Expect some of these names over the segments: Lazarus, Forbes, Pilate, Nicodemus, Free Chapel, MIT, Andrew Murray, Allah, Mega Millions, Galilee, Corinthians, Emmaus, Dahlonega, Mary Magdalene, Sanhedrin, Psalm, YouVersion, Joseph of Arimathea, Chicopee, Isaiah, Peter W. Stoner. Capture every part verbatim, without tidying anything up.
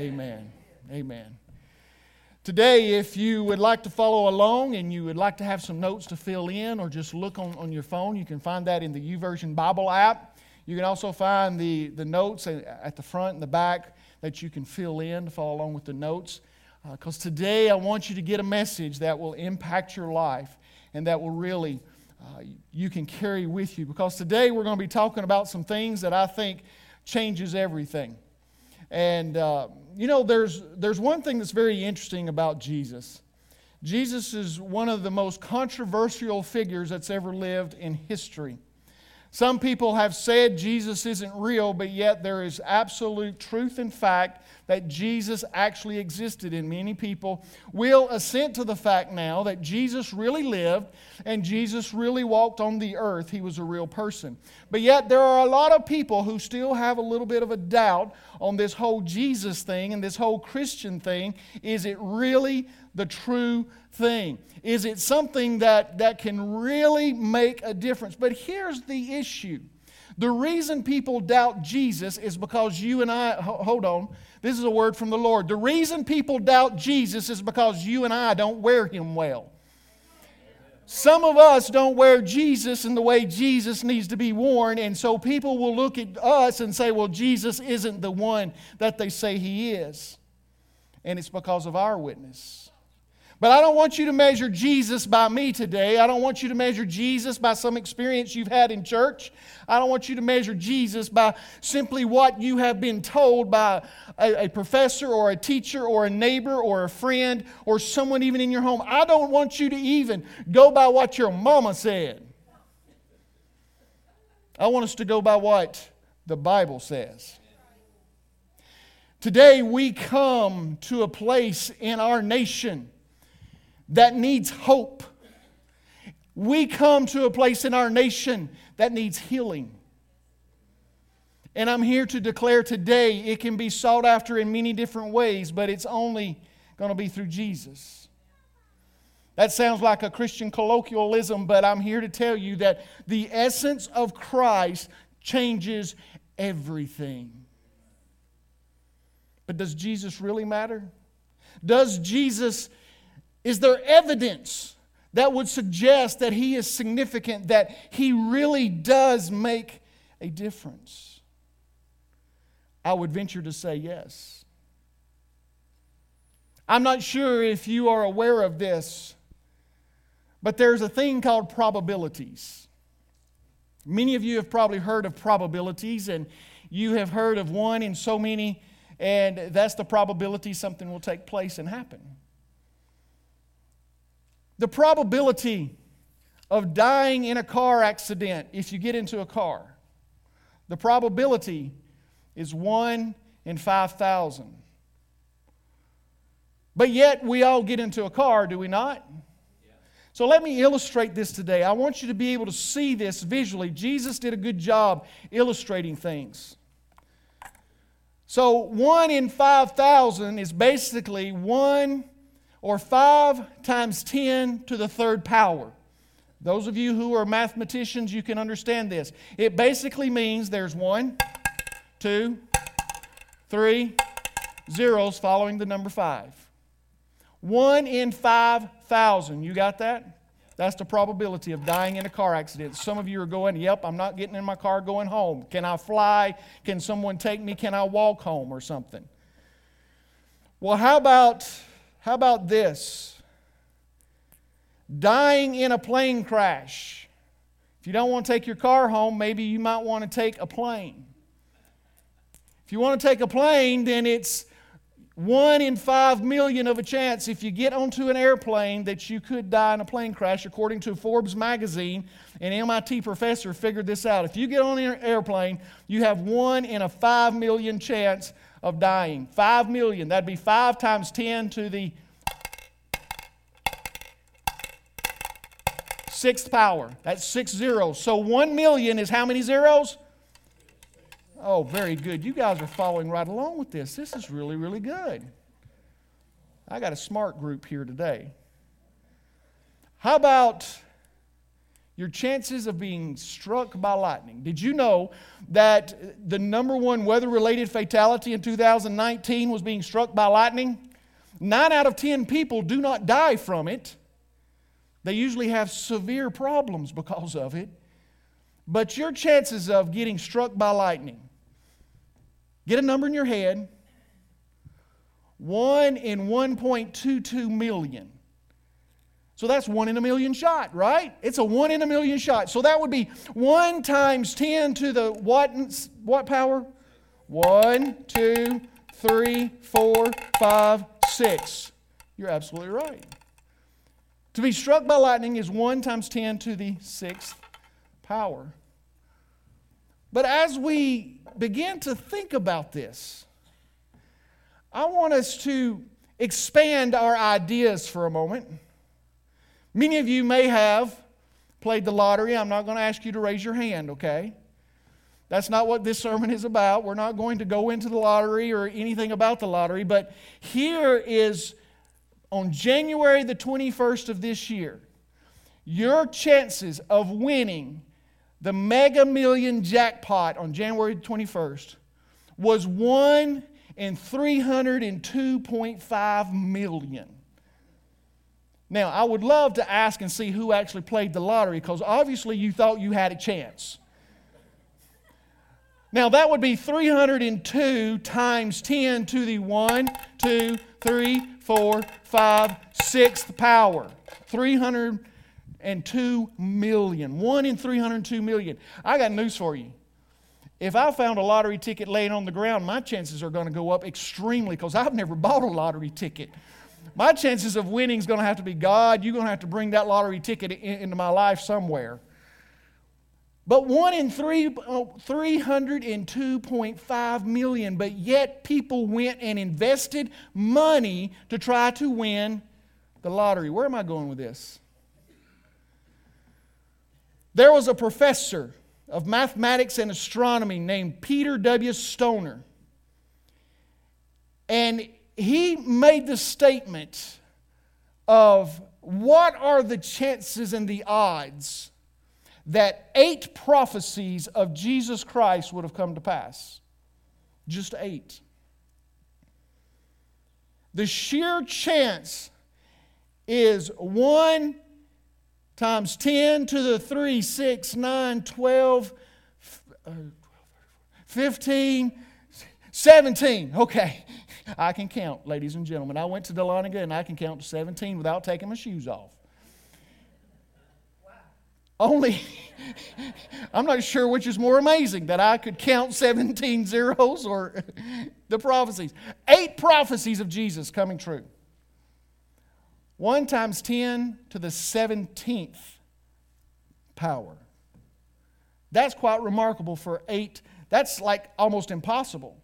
Amen. Amen. Today, if you would like to follow along and you would like to have some notes to fill in or just look on, on your phone, you can find that in the YouVersion Bible app. You can also find the, the notes at the front and the back that you can fill in to follow along with the notes. Because uh, today I want you to get a message that will impact your life and that will really, uh, you can carry with you. Because today we're going to be talking about some things that I think changes everything. And, uh, you know, there's there's one thing that's very interesting about Jesus. Jesus is one of the most controversial figures that's ever lived in history. Some people have said Jesus isn't real, but yet there is absolute truth and fact that Jesus actually existed. And many people will assent to the fact now that Jesus really lived and Jesus really walked on the earth. He was a real person. But yet there are a lot of people who still have a little bit of a doubt on this whole Jesus thing and this whole Christian thing. Is it really the true thing? Is it something that, that can really make a difference? But here's the issue. The reason people doubt Jesus is because you and I, hold on, this is a word from the Lord. The reason people doubt Jesus is because you and I don't wear Him well. Some of us don't wear Jesus in the way Jesus needs to be worn, and so people will look at us and say, well, Jesus isn't the one that they say He is. And it's because of our witness. But I don't want you to measure Jesus by me today. I don't want you to measure Jesus by some experience you've had in church. I don't want you to measure Jesus by simply what you have been told by a, a professor or a teacher or a neighbor or a friend or someone even in your home. I don't want you to even go by what your mama said. I want us to go by what the Bible says. Today we come to a place in our nation that needs hope. We come to a place in our nation that needs healing. And I'm here to declare today it can be sought after in many different ways, but it's only going to be through Jesus. That sounds like a Christian colloquialism, but I'm here to tell you that the essence of Christ changes everything. But does Jesus really matter? Does Jesus Is there evidence that would suggest that He is significant, that He really does make a difference? I would venture to say yes. I'm not sure if you are aware of this, but there's a thing called probabilities. Many of you have probably heard of probabilities, and you have heard of one in so many, and that's the probability something will take place and happen. The probability of dying in a car accident if you get into a car, the probability is one in five thousand. But yet we all get into a car, do we not? Yeah. So let me illustrate this today. I want you to be able to see this visually. Jesus did a good job illustrating things. So one in five thousand is basically one or five times ten to the third power. Those of you who are mathematicians, you can understand this. It basically means there's one, two, three zeros following the number five. one in five thousand. You got that? That's the probability of dying in a car accident. Some of you are going, yep, I'm not getting in my car going home. Can I fly? Can someone take me? Can I walk home or something? Well, how about... How about this? Dying in a plane crash. If you don't want to take your car home, maybe you might want to take a plane. If you want to take a plane, then it's one in five million of a chance if you get onto an airplane that you could die in a plane crash. According to Forbes magazine, an M I T professor figured this out. If you get on an airplane, you have one in a five million chance of dying. Five million. That'd be five times ten to the sixth power. That's six zeros. So one million is how many zeros? Oh, very good. You guys are following right along with this. This is really, really good. I got a smart group here today. How about Your chances of being struck by lightning. Did you know that the number one weather-related fatality in two thousand nineteen was being struck by lightning? Nine out of ten people do not die from it. They usually have severe problems because of it. But your chances of getting struck by lightning, get a number in your head, one in one point two two million. So that's one in a million shot, right? It's a one in a million shot. So that would be one times ten to the what, what power? one, two, three, four, five, six. You're absolutely right. To be struck by lightning is one times ten to the sixth power. But as we begin to think about this, I want us to expand our ideas for a moment. Many of you may have played the lottery. I'm not going to ask you to raise your hand, okay? That's not what this sermon is about. We're not going to go into the lottery or anything about the lottery. But here is, on January the twenty-first of this year, your chances of winning the Mega Million jackpot on January the twenty-first was one in three hundred two point five million. Now, I would love to ask and see who actually played the lottery, because obviously you thought you had a chance. Now, that would be three hundred two times ten to the one, two, three, four, five, sixth power. three hundred two million. one in three hundred two million. I got news for you. If I found a lottery ticket laying on the ground, my chances are going to go up extremely, because I've never bought a lottery ticket. My chances of winning is going to have to be, God, you're going to have to bring that lottery ticket in, into my life somewhere. But one in three, three hundred two point five million, but yet people went and invested money to try to win the lottery. Where am I going with this? There was a professor of mathematics and astronomy named Peter W. Stoner. And he made the statement of what are the chances and the odds that eight prophecies of Jesus Christ would have come to pass. Just eight. The sheer chance is one times ten to the three, six, nine, twelve, fifteen, seventeen. Okay, I can count, ladies and gentlemen. I went to Dahlonega and I can count to seventeen without taking my shoes off. Only, I'm not sure which is more amazing, that I could count seventeen zeros or the prophecies. Eight prophecies of Jesus coming true. one times ten to the seventeenth power. That's quite remarkable for eight. That's like almost impossible.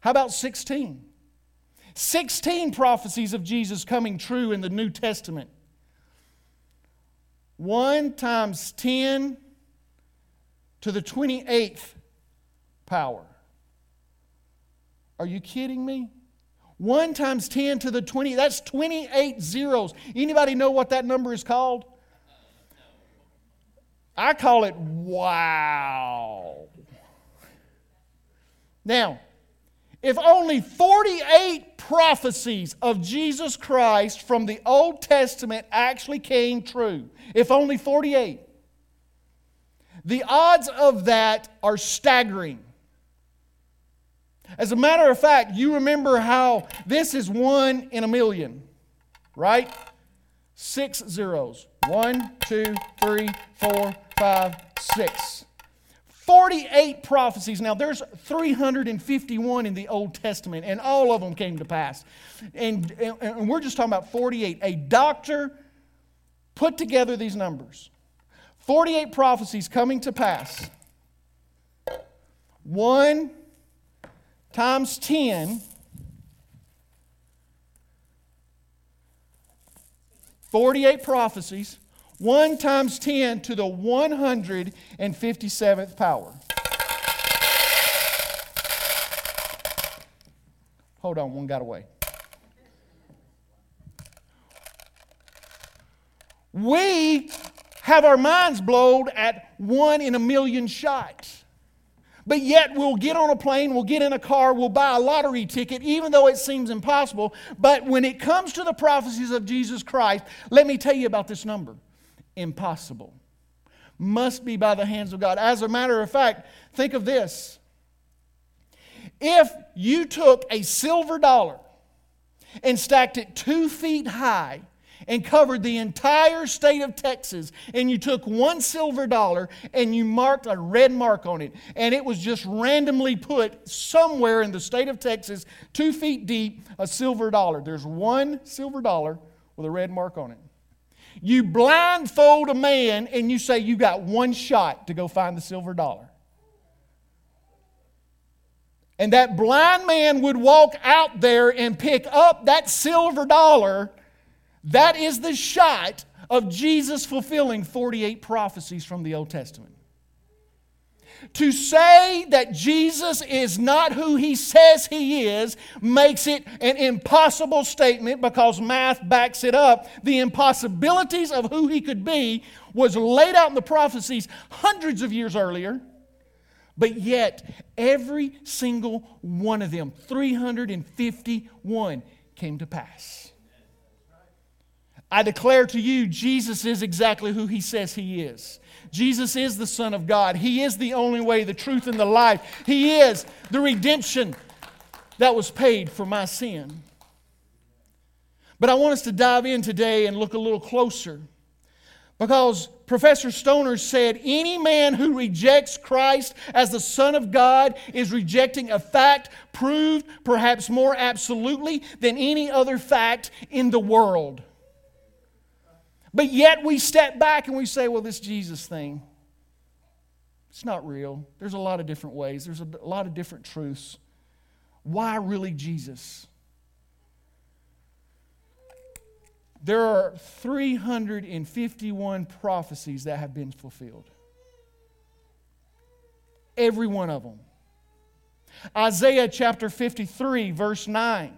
How about sixteen? sixteen prophecies of Jesus coming true in the New Testament. one times ten to the twenty-eighth power. Are you kidding me? one times ten to the twenty, that's twenty-eight zeros. Anybody know what that number is called? I call it wow. Now, if only forty-eight prophecies of Jesus Christ from the Old Testament actually came true, if only forty-eight, the odds of that are staggering. As a matter of fact, you remember how this is one in a million, right? Six zeros. One, two, three, four, five, six. forty-eight prophecies. Now, there's three hundred fifty-one in the Old Testament, and all of them came to pass. And, and, and we're just talking about forty-eight. A doctor put together these numbers. forty-eight prophecies coming to pass. one times ten. forty-eight prophecies. one times ten to the one hundred fifty-seventh power. Hold on, one got away. We have our minds blown at one in a million shots. But yet we'll get on a plane, we'll get in a car, we'll buy a lottery ticket, even though it seems impossible. But when it comes to the prophecies of Jesus Christ, let me tell you about this number. Impossible. Must be by the hands of God. As a matter of fact, think of this. If you took a silver dollar and stacked it two feet high and covered the entire state of Texas, and you took one silver dollar and you marked a red mark on it, and it was just randomly put somewhere in the state of Texas, two feet deep, a silver dollar. There's one silver dollar with a red mark on it. You blindfold a man and you say you got one shot to go find the silver dollar. And that blind man would walk out there and pick up that silver dollar. That is the shot of Jesus fulfilling forty-eight prophecies from the Old Testament. To say that Jesus is not who He says He is makes it an impossible statement because math backs it up. The impossibilities of who He could be was laid out in the prophecies hundreds of years earlier. But yet, every single one of them, three hundred fifty-one, came to pass. I declare to you, Jesus is exactly who He says He is. Jesus is the Son of God. He is the only way, the truth, and the life. He is the redemption that was paid for my sin. But I want us to dive in today and look a little closer, because Professor Stoner said, any man who rejects Christ as the Son of God is rejecting a fact proved perhaps more absolutely than any other fact in the world. But yet we step back and we say, well, this Jesus thing, it's not real. There's a lot of different ways. There's a lot of different truths. Why really Jesus? There are three hundred fifty-one prophecies that have been fulfilled. Every one of them. Isaiah chapter fifty-three, verse nine,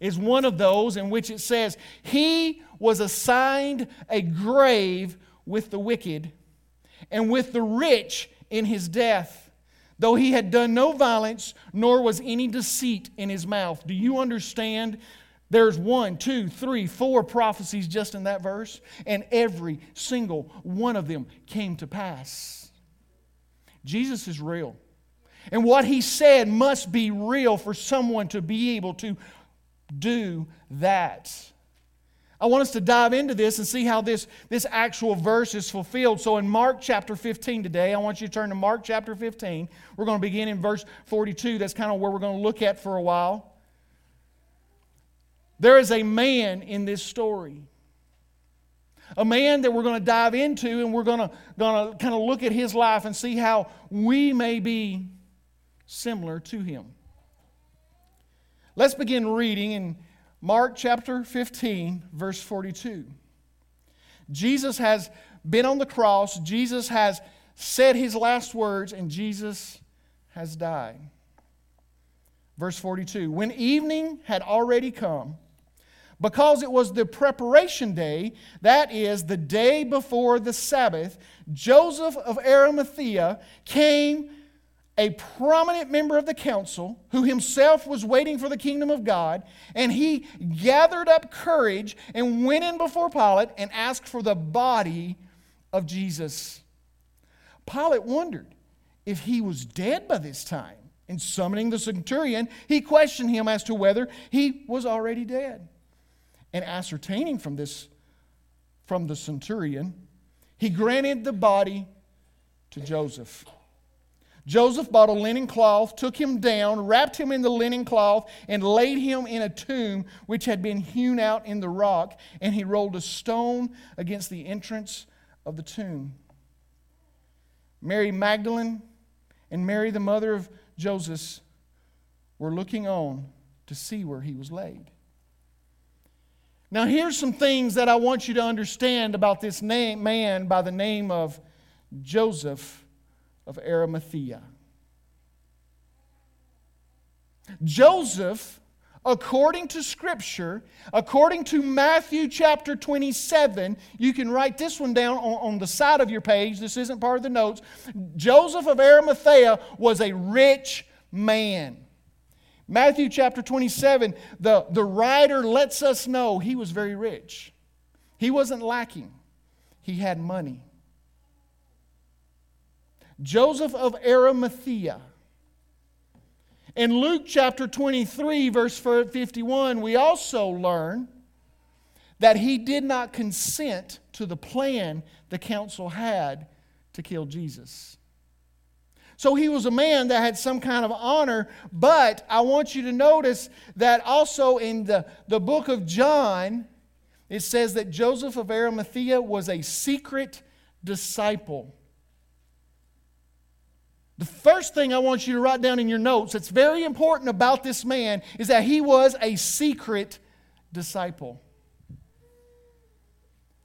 is one of those in which it says, He was assigned a grave with the wicked and with the rich in his death, though he had done no violence, nor was any deceit in his mouth. Do you understand? There's one, two, three, four prophecies just in that verse, and every single one of them came to pass. Jesus is real. And what He said must be real for someone to be able to do that. I want us to dive into this and see how this, this actual verse is fulfilled. So in Mark chapter fifteen today, I want you to turn to Mark chapter fifteen. We're going to begin in verse forty-two. That's kind of where we're going to look at for a while. There is a man in this story. A man that we're going to dive into, and we're going to, going to kind of look at his life and see how we may be similar to him. Let's begin reading in Mark chapter fifteen, verse forty-two. Jesus has been on the cross. Jesus has said His last words, and Jesus has died. Verse forty-two, when evening had already come, because it was the preparation day, that is, the day before the Sabbath, Joseph of Arimathea came, a prominent member of the council, who himself was waiting for the kingdom of God, and he gathered up courage and went in before Pilate and asked for the body of Jesus. Pilate wondered if he was dead by this time. In summoning the centurion, he questioned him as to whether he was already dead. And ascertaining from this, from the centurion, he granted the body to Joseph. Joseph bought a linen cloth, took him down, wrapped him in the linen cloth, and laid him in a tomb which had been hewn out in the rock, and he rolled a stone against the entrance of the tomb. Mary Magdalene and Mary, the mother of Joseph, were looking on to see where he was laid. Now here's some things that I want you to understand about this name, man by the name of Joseph of Arimathea. Joseph according to Scripture, according to Matthew chapter twenty-seven, you can write this one down on, on the side of your page. This isn't part of the notes. Joseph of Arimathea was a rich man. Matthew chapter twenty-seven, the, the writer lets us know he was very rich. He wasn't lacking. He had money. Joseph of Arimathea. In Luke chapter twenty-three, verse fifty-one, we also learn that he did not consent to the plan the council had to kill Jesus. So he was a man that had some kind of honor, but I want you to notice that also in the, the book of John, it says that Joseph of Arimathea was a secret disciple. The first thing I want you to write down in your notes that's very important about this man is that he was a secret disciple.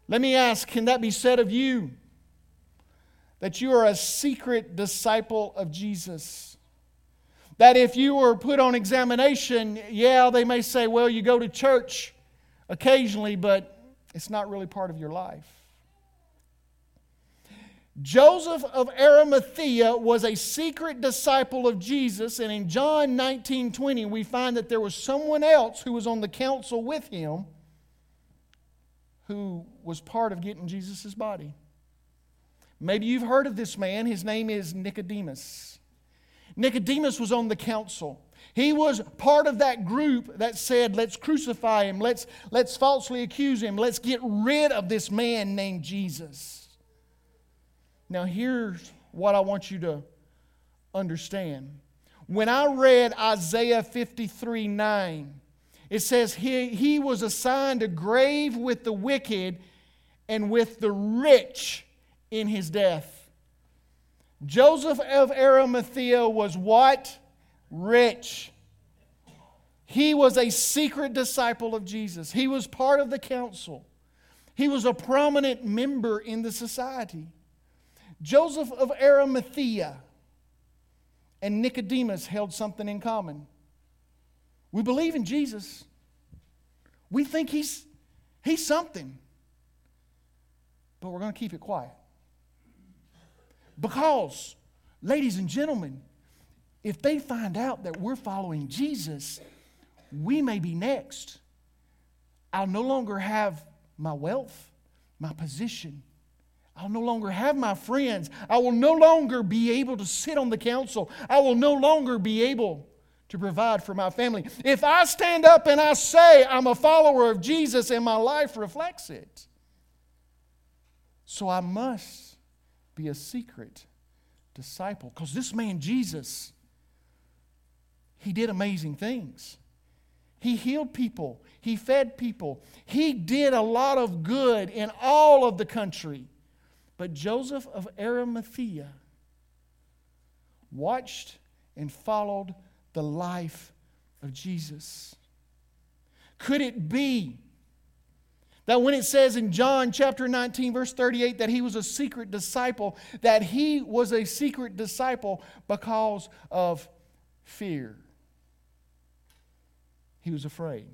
Let me ask, can that be said of you? That you are a secret disciple of Jesus? That if you were put on examination, yeah, they may say, well, you go to church occasionally, but it's not really part of your life. Joseph of Arimathea was a secret disciple of Jesus, and in John nineteen twenty, we find that there was someone else who was on the council with him who was part of getting Jesus' body. Maybe you've heard of this man. His name is Nicodemus. Nicodemus was on the council. He was part of that group that said, let's crucify him, let's, let's falsely accuse him, let's get rid of this man named Jesus. Now here's what I want you to understand. When I read Isaiah fifty-three nine, it says he, he was assigned a grave with the wicked and with the rich in his death. Joseph of Arimathea was what? Rich. He was a secret disciple of Jesus. He was part of the council. He was a prominent member in the society. Joseph of Arimathea and Nicodemus held something in common. We believe in Jesus. We think He's, he's something. But we're going to keep it quiet. Because, ladies and gentlemen, if they find out that we're following Jesus, we may be next. I'll no longer have my wealth, my position. I'll no longer have my friends. I will no longer be able to sit on the council. I will no longer be able to provide for my family. If I stand up and I say I'm a follower of Jesus and my life reflects it. So I must be a secret disciple. Because this man Jesus, he did amazing things. He healed people. He fed people. He did a lot of good in all of the country. But Joseph of Arimathea watched and followed the life of Jesus. Could it be that when it says in John chapter nineteen, verse thirty-eight, that he was a secret disciple, that he was a secret disciple because of fear? He was afraid.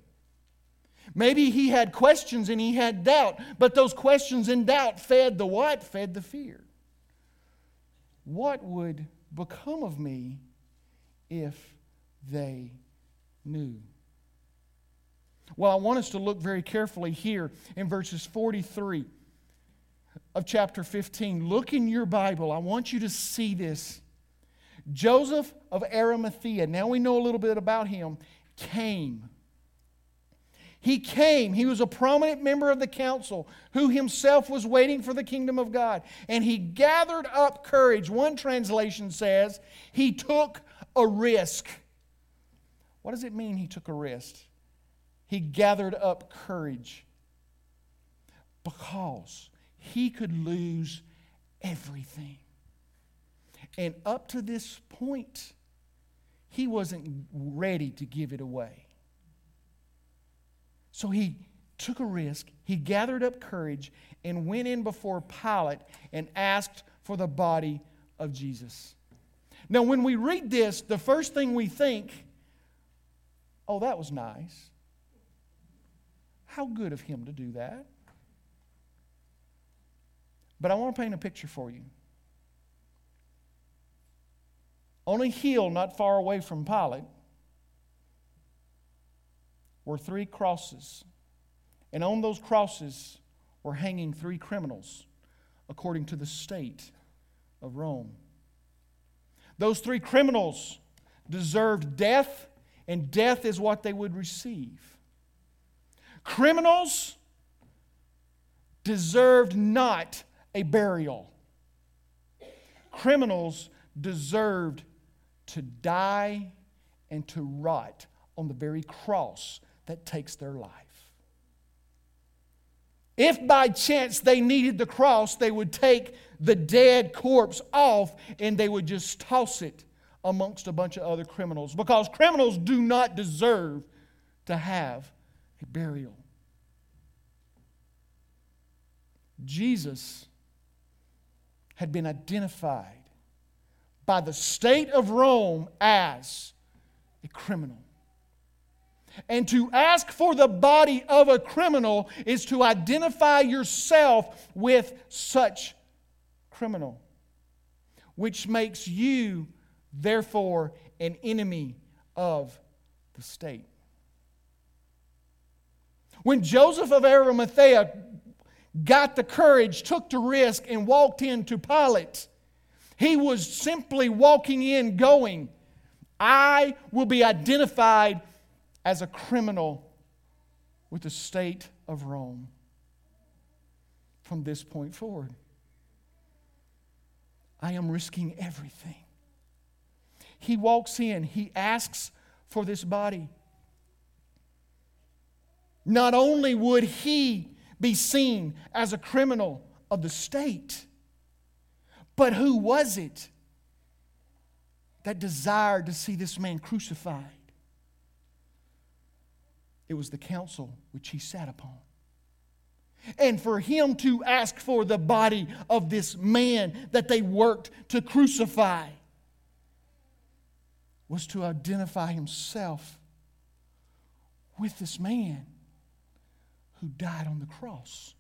Maybe he had questions and he had doubt, but those questions and doubt fed the what? Fed the fear. What would become of me if they knew? Well, I want us to look very carefully here in verses forty-three of chapter fifteen. Look in your Bible. I want you to see this. Joseph of Arimathea, now we know a little bit about him, came. He came. He was a prominent member of the council who himself was waiting for the kingdom of God. And he gathered up courage. One translation says he took a risk. What does it mean he took a risk? He gathered up courage because he could lose everything. And up to this point, he wasn't ready to give it away. So he took a risk, he gathered up courage, and went in before Pilate and asked for the body of Jesus. Now when we read this, the first thing we think, Oh, that was nice. How good of him to do that. But I want to paint a picture for you. On a hill not far away from Pilate were three crosses. And on those crosses were hanging three criminals, according to the state of Rome. Those three criminals deserved death, and death is what they would receive. Criminals deserved not a burial. Criminals deserved to die and to rot on the very cross that takes their life. If by chance they needed the cross, they would take the dead corpse off and they would just toss it amongst a bunch of other criminals, because criminals do not deserve to have a burial. Jesus had been identified by the state of Rome as a criminal. And to ask for the body of a criminal is to identify yourself with such criminal, which makes you, therefore, an enemy of the state. When Joseph of Arimathea got the courage, took the risk, and walked into Pilate, he was simply walking in going, I will be identified as a criminal with the state of Rome from this point forward. I am risking everything. He walks in. He asks for this body. Not only would he be seen as a criminal of the state, but who was it that desired to see this man crucified? It was the council which he sat upon. And for him to ask for the body of this man that they worked to crucify was to identify himself with this man who died on the cross.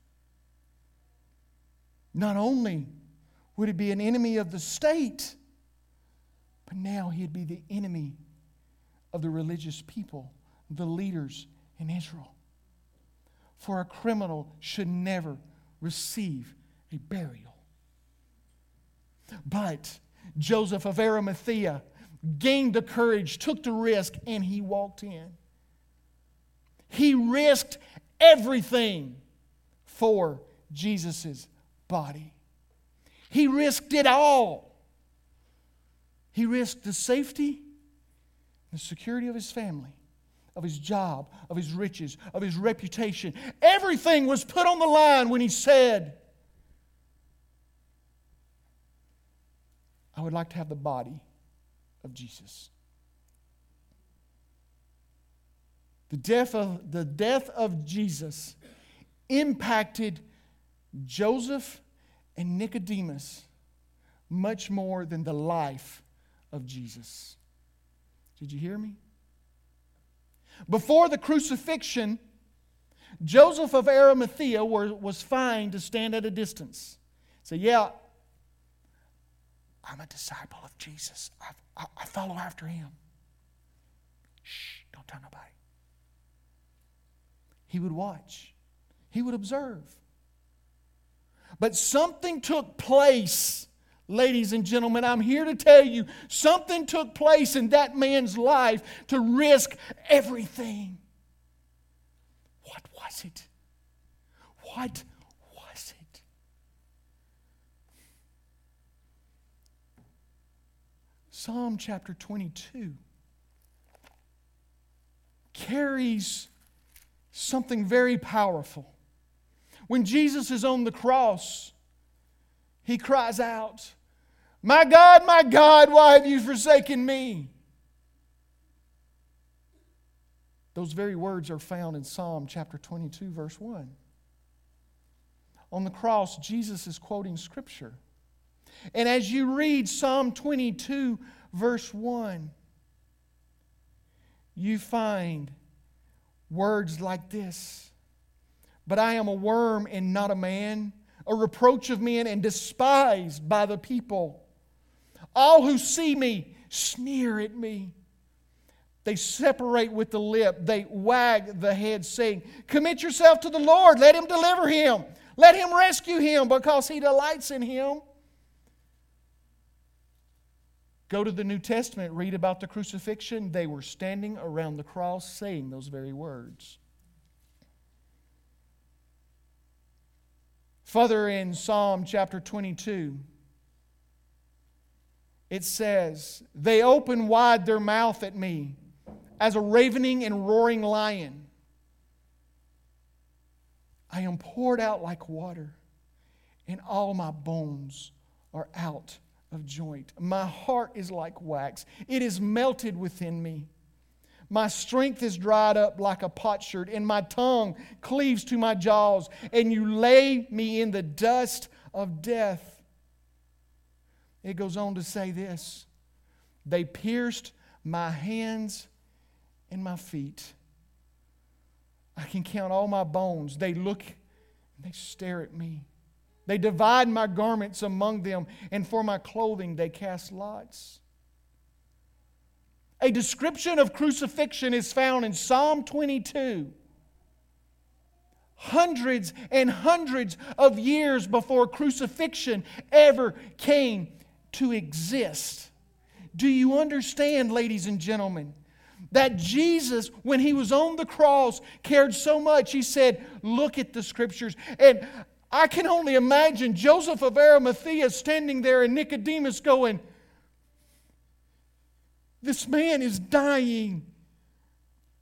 Not only would he be an enemy of the state, but now he'd be the enemy of the religious people, the leaders in Israel. For a criminal should never receive a burial. But Joseph of Arimathea gained the courage, took the risk, and he walked in. He risked everything for Jesus' body. He risked it all. He risked the safety, the security of his family, of his job, of his riches, of his reputation. Everything was put on the line when he said, I would like to have the body of Jesus. The death of, the death of Jesus impacted Joseph and Nicodemus much more than the life of Jesus. Did you hear me? Before the crucifixion, Joseph of Arimathea were, was fine to stand at a distance. Say, yeah, I'm a disciple of Jesus. I, I, I follow after him. Shh, don't tell nobody. He would watch. He would observe. But something took place, ladies and gentlemen. I'm here to tell you, something took place in that man's life to risk everything. What was it? What was it? Psalm chapter twenty-two carries something very powerful. When Jesus is on the cross, he cries out, my God, my God, why have you forsaken me? Those very words are found in Psalm chapter twenty-two, verse one. On the cross, Jesus is quoting Scripture. And as you read Psalm twenty-two, verse one, you find words like this. But I am a worm and not a man, a reproach of men and despised by the people. All who see me sneer at me. They separate with the lip. They wag the head, saying, commit yourself to the Lord. Let Him deliver him. Let Him rescue him, because He delights in him. Go to the New Testament, read about the crucifixion. They were standing around the cross saying those very words. Further in Psalm chapter twenty-two, it says, they open wide their mouth at me as a ravening and roaring lion. I am poured out like water, and all my bones are out of joint. My heart is like wax. It is melted within me. My strength is dried up like a potsherd, and my tongue cleaves to my jaws, and you lay me in the dust of death. It goes on to say this, they pierced my hands and my feet. I can count all my bones. They look and they stare at me. They divide my garments among them, and for my clothing they cast lots. A description of crucifixion is found in Psalm twenty-two. Hundreds and hundreds of years before crucifixion ever came to exist. Do you understand, ladies and gentlemen, that Jesus, when He was on the cross, cared so much? He said, look at the Scriptures. And I can only imagine Joseph of Arimathea standing there and Nicodemus going, this man is dying,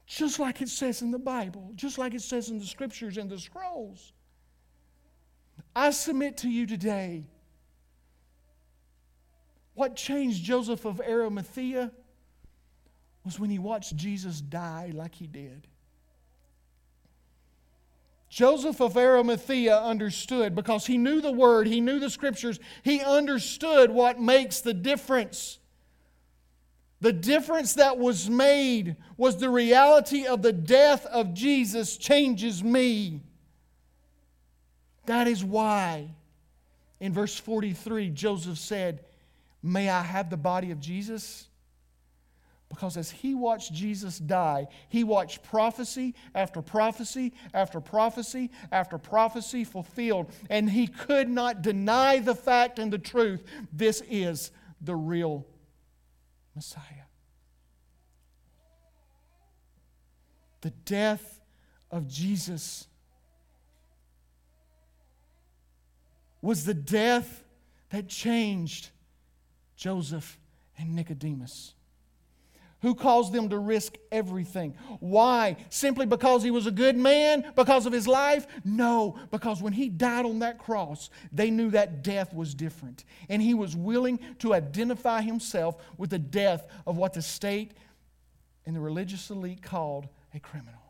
just like it says in the Bible, just like it says in the Scriptures and the scrolls. I submit to you today, what changed Joseph of Arimathea was when he watched Jesus die like he did. Joseph of Arimathea understood, because he knew the Word, he knew the Scriptures, he understood what makes the difference. The difference that was made was the reality of the death of Jesus changes me. That is why, in verse forty-three, Joseph said, may I have the body of Jesus? Because as he watched Jesus die, he watched prophecy after prophecy after prophecy after prophecy fulfilled. And he could not deny the fact and the truth. This is the real Messiah. The death of Jesus was the death that changed Joseph and Nicodemus, who caused them to risk everything. Why? Simply because he was a good man? Because of his life? No, because when he died on that cross, they knew that death was different. And he was willing to identify himself with the death of what the state and the religious elite called a criminal.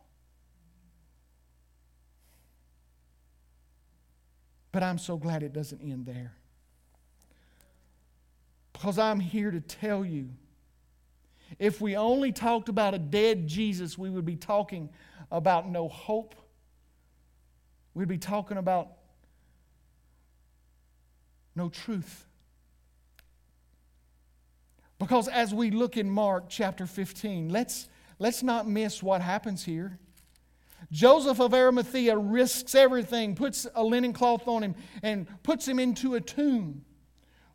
But I'm so glad it doesn't end there, because I'm here to tell you, if we only talked about a dead Jesus, we would be talking about no hope. We'd be talking about no truth. Because as we look in Mark chapter fifteen, let's, let's not miss what happens here. Joseph of Arimathea risks everything, puts a linen cloth on him, and puts him into a tomb,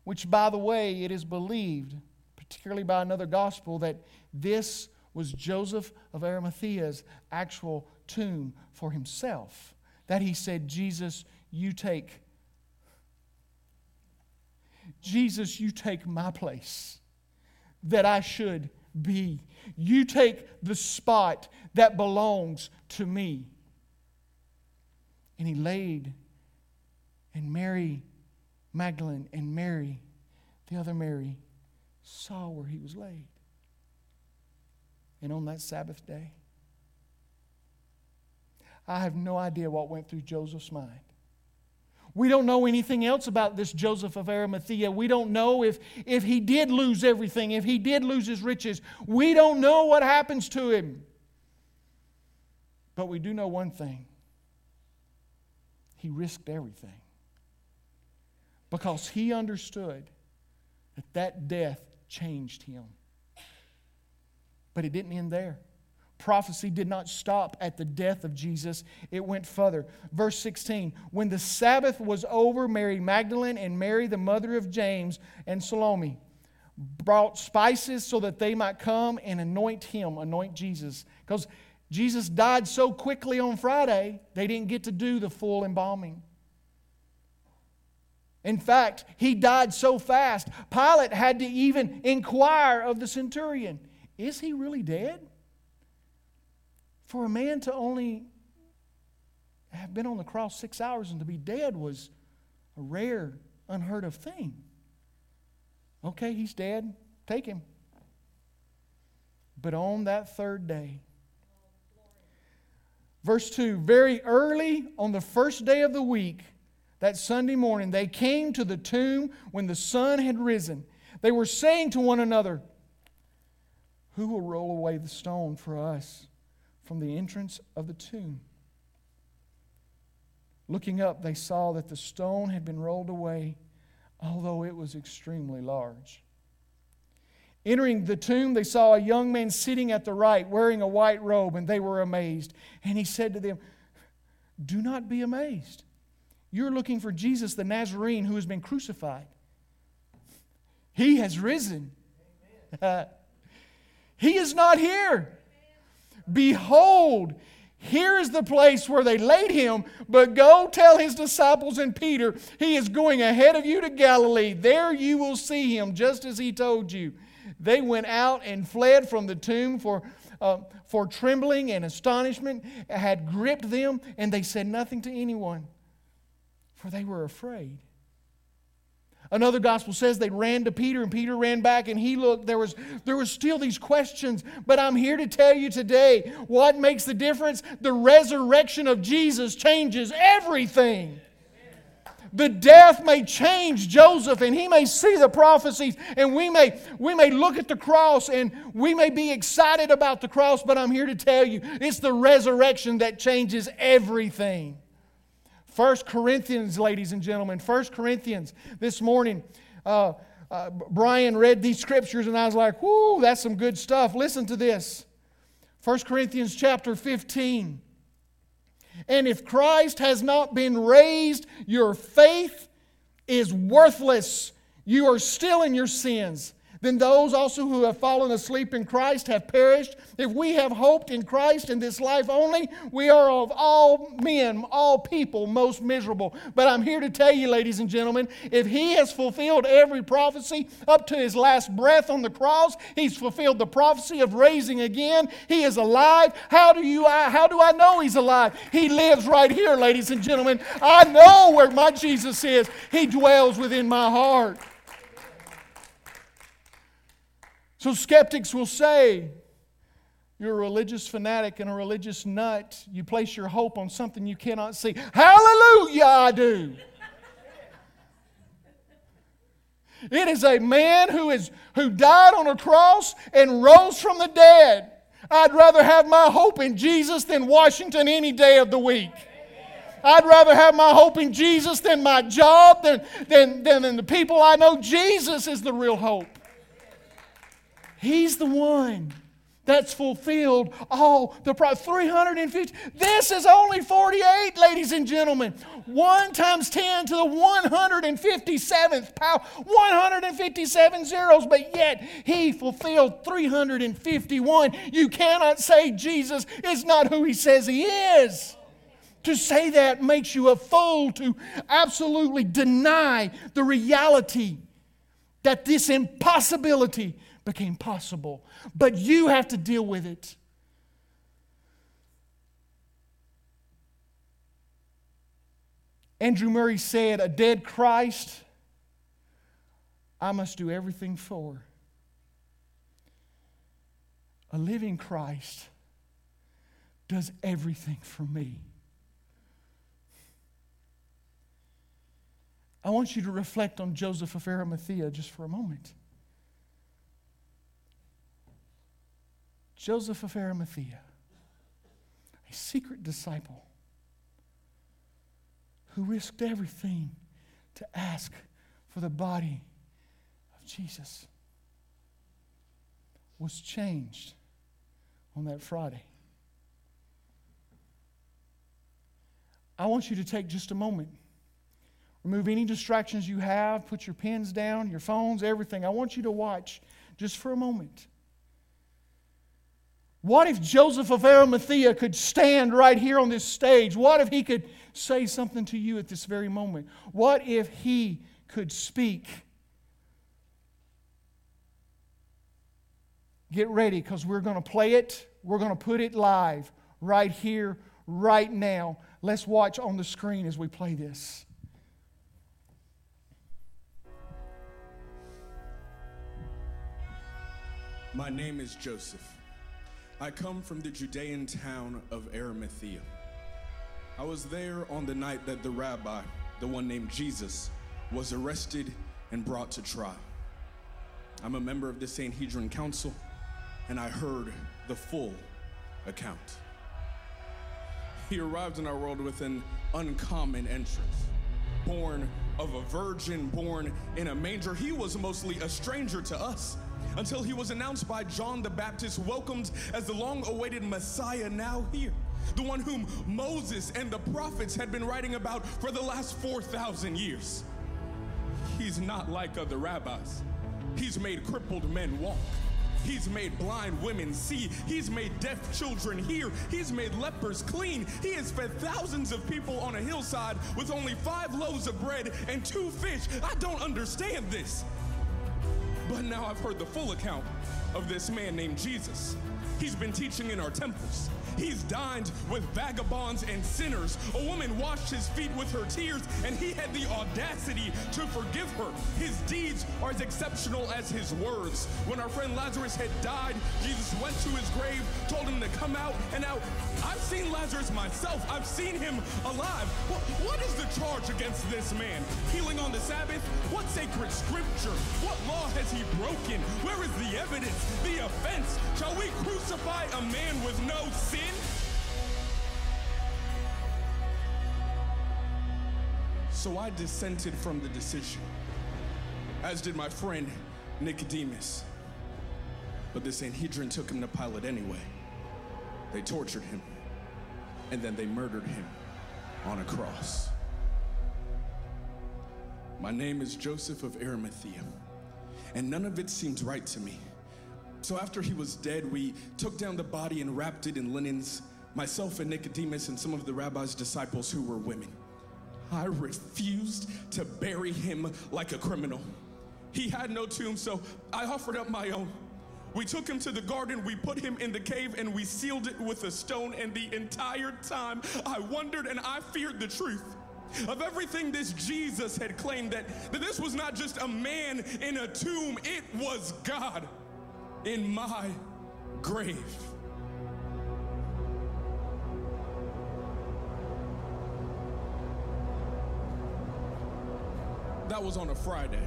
which, by the way, it is believed, particularly by another gospel, that this was Joseph of Arimathea's actual tomb for himself. That he said, Jesus, you take. Jesus, you take my place that I should be. You take the spot that belongs to me. And he laid, and Mary Magdalene and Mary, the other Mary, saw where he was laid. And on that Sabbath day, I have no idea what went through Joseph's mind We don't know anything else about this Joseph of Arimathea. We don't know if, if he did lose everything, if he did lose his riches. We don't know what happens to him. But we do know one thing. He risked everything because he understood that that death changed him. But it didn't end there. Prophecy did not stop at the death of Jesus. It went further. Verse sixteen, when the Sabbath was over, Mary Magdalene and Mary, the mother of James and Salome, brought spices so that they might come and anoint him, anoint Jesus. Because Jesus died so quickly on Friday, they didn't get to do the full embalming. In fact, he died so fast, Pilate had to even inquire of the centurion, is he really dead? For a man to only have been on the cross six hours and to be dead was a rare, unheard of thing. Okay, he's dead. Take him. But on that third day, verse two, very early on the first day of the week, that Sunday morning, they came to the tomb when the sun had risen. They were saying to one another, who will roll away the stone for us from the entrance of the tomb? Looking up, they saw that the stone had been rolled away, although it was extremely large. Entering the tomb, they saw a young man sitting at the right, wearing a white robe, and they were amazed. And he said to them, do not be amazed. You're looking for Jesus the Nazarene who has been crucified. He has risen. He is not here. Behold, here is the place where they laid him, but go tell his disciples and Peter, he is going ahead of you to Galilee. There you will see him, just as he told you. They went out and fled from the tomb, for, uh, for trembling and astonishment had gripped them, and they said nothing to anyone, for they were afraid. Another gospel says they ran to Peter, and Peter ran back, and he looked. There was, there was still these questions, but I'm here to tell you today what makes the difference. The resurrection of Jesus changes everything. The death may change Joseph, and he may see the prophecies, and we may, we may look at the cross, and we may be excited about the cross, but I'm here to tell you, it's the resurrection that changes everything. First Corinthians, ladies and gentlemen, First Corinthians, this morning, uh, uh, Brian read these scriptures and I was like, whoo, that's some good stuff. Listen to this. First Corinthians chapter fifteen. And if Christ has not been raised, your faith is worthless. You are still in your sins. Then those also who have fallen asleep in Christ have perished. If we have hoped in Christ in this life only, we are of all men, all people, most miserable. But I'm here to tell you, ladies and gentlemen, if He has fulfilled every prophecy up to His last breath on the cross, He's fulfilled the prophecy of raising again. He is alive. How do you? How do I know He's alive? He lives right here, ladies and gentlemen. I know where my Jesus is. He dwells within my heart. So skeptics will say, you're a religious fanatic and a religious nut. You place your hope on something you cannot see. Hallelujah, I do. It is a man who is who died on a cross and rose from the dead. I'd rather have my hope in Jesus than Washington any day of the week. I'd rather have my hope in Jesus than my job, than, than, than, than the people I know. Jesus is the real hope. He's the one that's fulfilled all the prophecy. three hundred fifty. This is only forty-eight, ladies and gentlemen. one times ten to the one hundred fifty-seventh power. one hundred fifty-seven zeros, but yet He fulfilled three hundred fifty-one. You cannot say Jesus is not who He says He is. To say that makes you a fool, to absolutely deny the reality that this impossibility became possible. But you have to deal with it. Andrew Murray said, a dead Christ I must do everything for. A living Christ does everything for me. I want you to reflect on Joseph of Arimathea just for a moment. Joseph of Arimathea, a secret disciple who risked everything to ask for the body of Jesus, was changed on that Friday. I want you to take just a moment. Remove any distractions you have. Put your pens down, your phones, everything. I want you to watch just for a moment. What if Joseph of Arimathea could stand right here on this stage? What if he could say something to you at this very moment? What if he could speak? Get ready, because we're going to play it. We're going to put it live right here, right now. Let's watch on the screen as we play this. My name is Joseph. I come from the Judean town of Arimathea. I was there on the night that the rabbi, the one named Jesus, was arrested and brought to trial. I'm a member of the Sanhedrin Council, and I heard the full account. He arrived in our world with an uncommon entrance, born of a virgin, born in a manger. He was mostly a stranger to us, until he was announced by John the Baptist, welcomed as the long-awaited Messiah now here, the one whom Moses and the prophets had been writing about for the last four thousand years. He's not like other rabbis. He's made crippled men walk. He's made blind women see. He's made deaf children hear. He's made lepers clean. He has fed thousands of people on a hillside with only five loaves of bread and two fish. I don't understand this. But now I've heard the full account of this man named Jesus. He's been teaching in our temples. He's dined with vagabonds and sinners. A woman washed his feet with her tears, and he had the audacity to forgive her. His deeds are as exceptional as his words. When our friend Lazarus had died, Jesus went to his grave, told him to come out and out. I've seen Lazarus myself. I've seen him alive. What, what is the charge against this man? Healing on the Sabbath? What sacred scripture? What law has he broken? Where is the evidence? The offense? Shall we crucify a man with no sin? So I dissented from the decision, as did my friend Nicodemus. But the Sanhedrin took him to Pilate anyway. They tortured him, and then they murdered him on a cross. My name is Joseph of Arimathea, and none of it seems right to me. So after he was dead, we took down the body and wrapped it in linens, myself and Nicodemus and some of the rabbi's disciples who were women. I refused to bury him like a criminal. He had no tomb, so I offered up my own. We took him to the garden, we put him in the cave, and we sealed it with a stone. And the entire time, I wondered and I feared the truth of everything this Jesus had claimed, that, that this was not just a man in a tomb, it was God in my grave. That was on a Friday.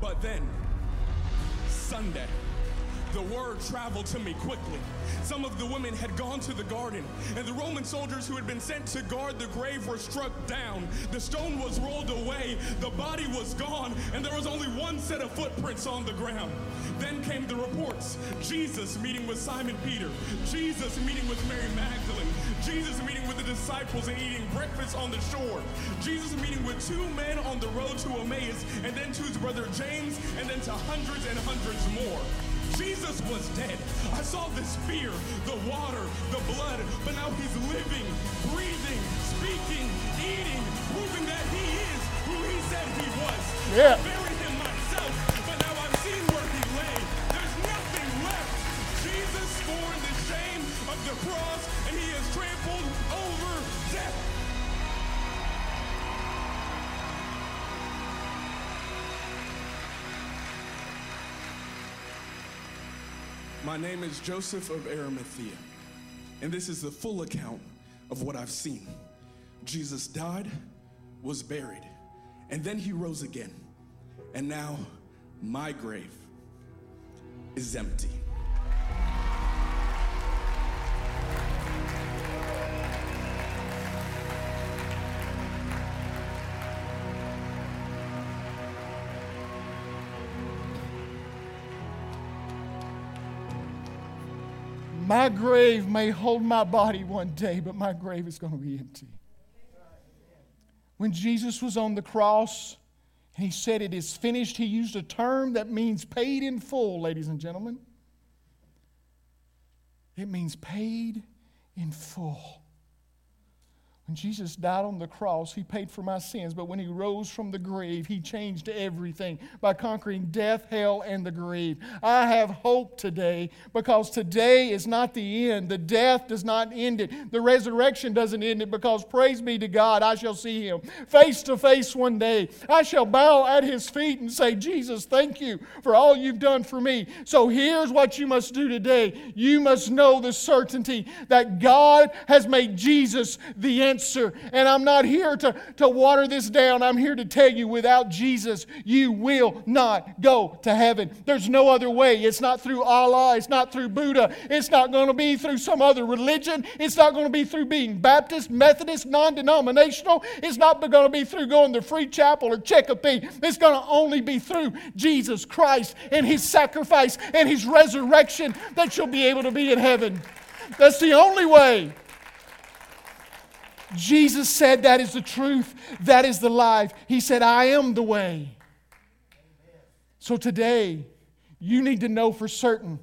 But then, Sunday, the word traveled to me quickly. Some of the women had gone to the garden, and the Roman soldiers who had been sent to guard the grave were struck down. The stone was rolled away, the body was gone, and there was only one set of footprints on the ground. Then came the reports. Jesus meeting with Simon Peter. Jesus meeting with Mary Magdalene. Jesus meeting with the disciples and eating breakfast on the shore. Jesus meeting with two men on the road to Emmaus, and then to his brother James, and then to hundreds and hundreds more. Jesus was dead. I saw the spear, the water, the blood, but now he's living, breathing, speaking, eating, proving that he is who he said he was. Yeah. I buried him myself, but now I've seen where he lay. There's nothing left. Jesus bore the shame of the cross, and he has trampled over death. My name is Joseph of Arimathea, and this is the full account of what I've seen. Jesus died, was buried, and then he rose again. And now my grave is empty. My grave may hold my body one day, but my grave is going to be empty. When Jesus was on the cross and he said it is finished, he used a term that means paid in full, ladies and gentlemen. It means paid in full. When Jesus died on the cross, he paid for my sins, but when he rose from the grave, he changed everything by conquering death, hell, and the grave. I have hope today because today is not the end. The death does not end it. The resurrection doesn't end it because, praise be to God, I shall see him face to face one day. I shall bow at his feet and say, Jesus, thank you for all you've done for me. So here's what you must do today. You must know the certainty that God has made Jesus the answer. And I'm not here to, to water this down. I'm here to tell you, without Jesus, you will not go to heaven. There's no other way. It's not through Allah. It's not through Buddha. It's not going to be through some other religion. It's not going to be through being Baptist, Methodist, non-denominational. It's not going to be through going to Free Chapel or Chicopee. It's going to only be through Jesus Christ and His sacrifice and His resurrection that you'll be able to be in heaven. That's the only way. Jesus said that is the truth, that is the life. He said, I am the way. Amen. So today, you need to know for certain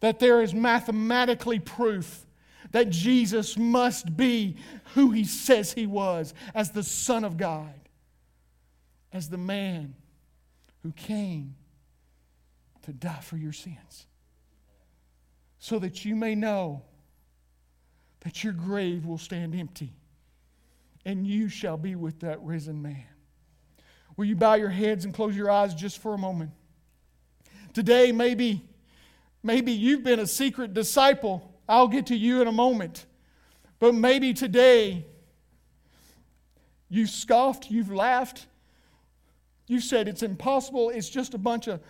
that there is mathematically proof that Jesus must be who He says He was, as the Son of God, as the man who came to die for your sins, so that you may know that your grave will stand empty, and you shall be with that risen man. Will you bow your heads and close your eyes just for a moment? Today, maybe, maybe you've been a secret disciple. I'll get to you in a moment. But maybe today, you've scoffed, you've laughed, you said it's impossible, it's just a bunch of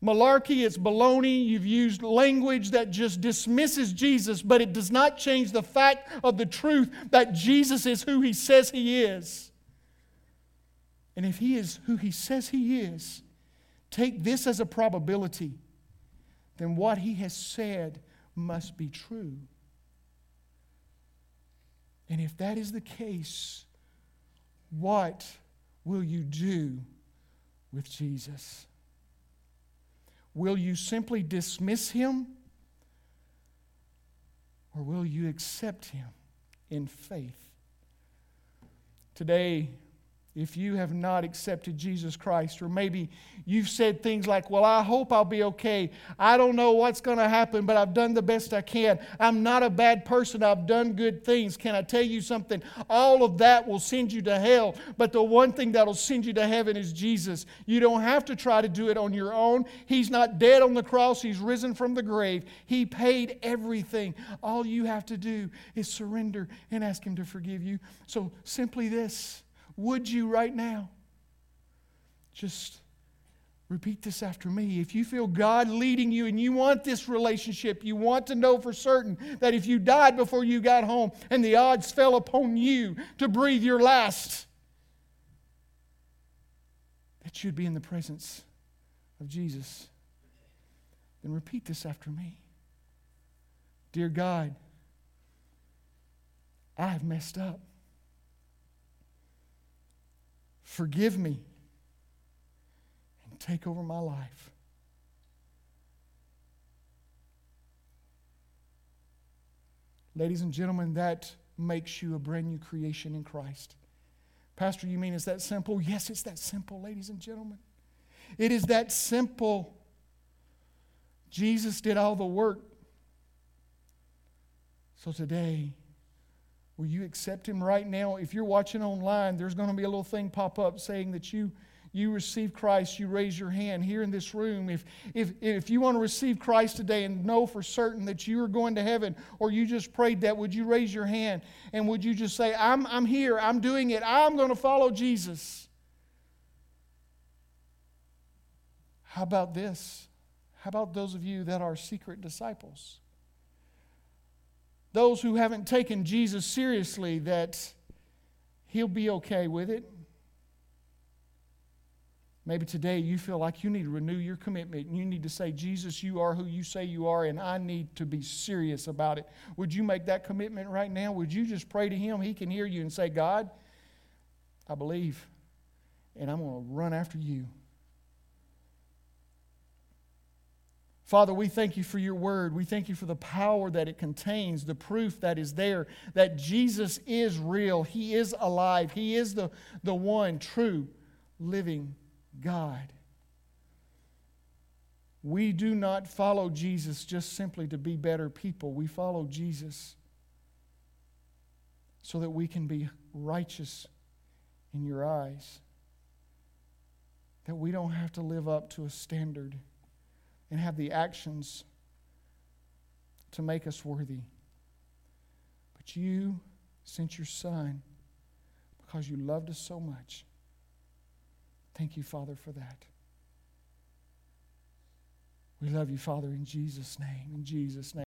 malarkey, it's baloney. You've used language that just dismisses Jesus, but it does not change the fact of the truth that Jesus is who He says He is. And if He is who He says He is, take this as a probability, then what He has said must be true. And if that is the case, what will you do with Jesus? Will you simply dismiss Him, or will you accept Him in faith? Today, if you have not accepted Jesus Christ, or maybe you've said things like, well, I hope I'll be okay. I don't know what's going to happen, but I've done the best I can. I'm not a bad person. I've done good things. Can I tell you something? All of that will send you to hell, but the one thing that will send you to heaven is Jesus. You don't have to try to do it on your own. He's not dead on the cross. He's risen from the grave. He paid everything. All you have to do is surrender and ask Him to forgive you. So simply this. Would you right now? Just repeat this after me. If you feel God leading you and you want this relationship, you want to know for certain that if you died before you got home and the odds fell upon you to breathe your last, that you'd be in the presence of Jesus, then repeat this after me. Dear God, I have messed up. Forgive me and take over my life. Ladies and gentlemen, that makes you a brand new creation in Christ. Pastor, you mean it's that simple? Yes, it's that simple, ladies and gentlemen. It is that simple. Jesus did all the work. So today, will you accept Him right now? If you're watching online, there's going to be a little thing pop up saying that you, you receive Christ, you raise your hand here in this room. If, if, if you want to receive Christ today and know for certain that you are going to heaven, or you just prayed that, would you raise your hand? And would you just say, I'm, I'm here, I'm doing it, I'm going to follow Jesus. How about this? How about those of you that are secret disciples? Those who haven't taken Jesus seriously, that He'll be okay with it. Maybe today you feel like you need to renew your commitment and you need to say, Jesus, you are who you say you are, and I need to be serious about it. Would you make that commitment right now? Would you just pray to Him? He can hear you and say, God, I believe, and I'm going to run after you. Father, we thank you for your word. We thank you for the power that it contains, the proof that is there, that Jesus is real. He is alive. He is the, the one true living God. We do not follow Jesus just simply to be better people. We follow Jesus so that we can be righteous in your eyes, that we don't have to live up to a standard and have the actions to make us worthy. But you sent your Son because you loved us so much. Thank you, Father, for that. We love you, Father, in Jesus' name. In Jesus' name.